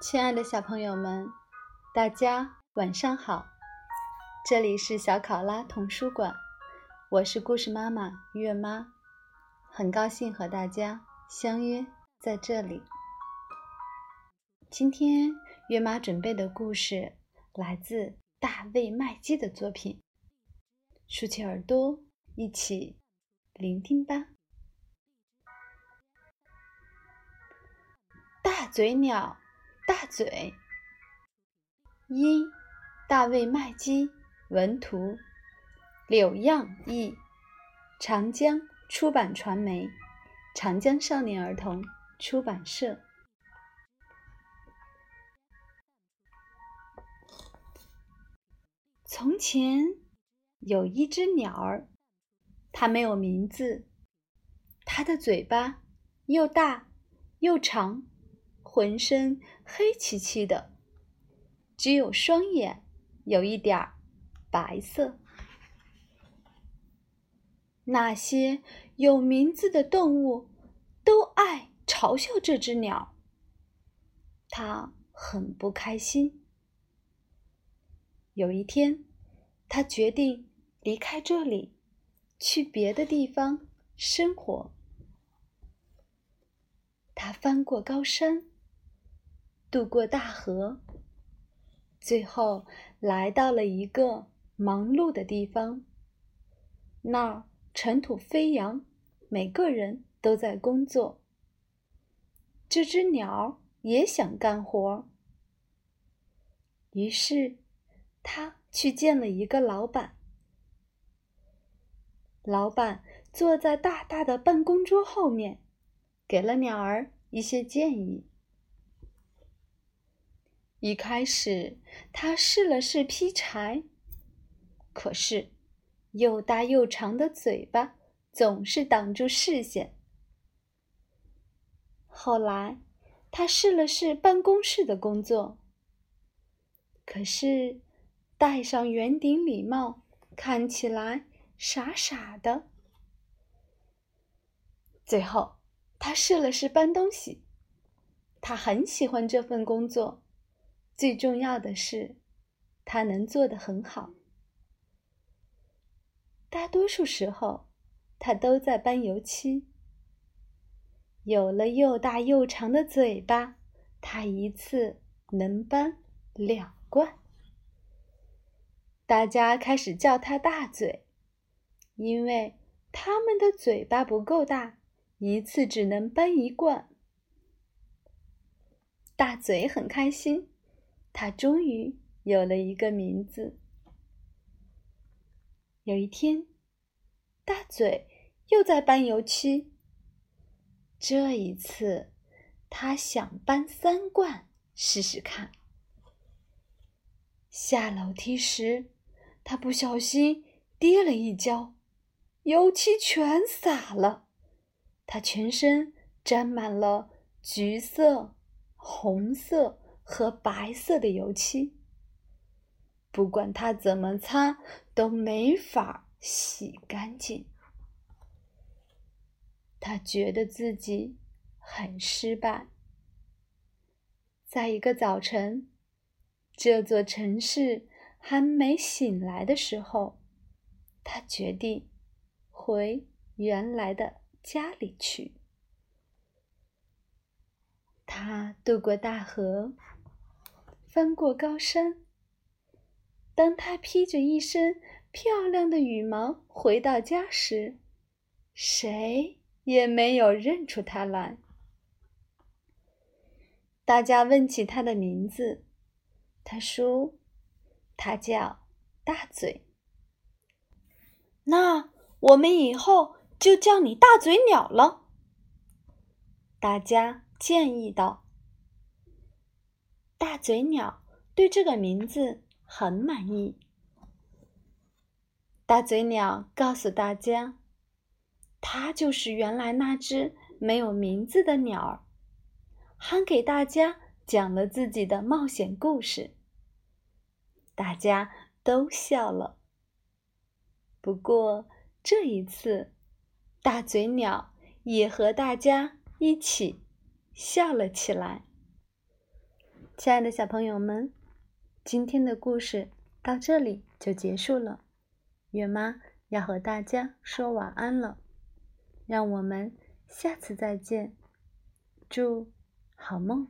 亲爱的小朋友们，大家晚上好，这里是小考拉童书馆，我是故事妈妈月妈，很高兴和大家相约在这里。今天月妈准备的故事来自大卫麦基的作品，竖起耳朵一起聆听吧。大嘴鸟大嘴。一，大卫麦基文图，柳漾译，长江出版传媒，长江少年儿童出版社。从前有一只鸟儿，它没有名字，它的嘴巴又大又长，浑身黑漆漆的，只有双眼有一点白色。那些有名字的动物都爱嘲笑这只鸟，它很不开心。有一天，它决定离开这里，去别的地方生活。它翻过高山，渡过大河，最后来到了一个忙碌的地方，那儿尘土飞扬，每个人都在工作。这只鸟也想干活，于是它去见了一个老板。老板坐在大大的办公桌后面，给了鸟儿一些建议。一开始，他试了试劈柴，可是又大又长的嘴巴总是挡住视线。后来，他试了试办公室的工作，可是戴上圆顶礼帽，看起来傻傻的。最后，他试了试搬东西，他很喜欢这份工作。最重要的是，他能做得很好。大多数时候，他都在搬油漆。有了又大又长的嘴巴，他一次能搬2罐。大家开始叫他大嘴，因为他们的嘴巴不够大，一次只能搬1罐。大嘴很开心。他终于有了一个名字。有一天，大嘴又在搬油漆，这一次他想搬3罐试试看。下楼梯时，他不小心跌了一跤，油漆全洒了，他全身沾满了橘色、红色和白色的油漆，不管他怎么擦都没法洗干净。他觉得自己很失败。在一个早晨，这座城市还没醒来的时候，他决定回原来的家里去。他渡过大河，翻过高山。当他披着一身漂亮的羽毛回到家时，谁也没有认出他来。大家问起他的名字，他说他叫大嘴。那我们以后就叫你大嘴鸟了。大家建议道。大嘴鸟对这个名字很满意。大嘴鸟告诉大家，它就是原来那只没有名字的鸟儿，还给大家讲了自己的冒险故事。大家都笑了。不过这一次，大嘴鸟也和大家一起笑了起来。亲爱的小朋友们，今天的故事到这里就结束了，月妈要和大家说晚安了，让我们下次再见，祝好梦。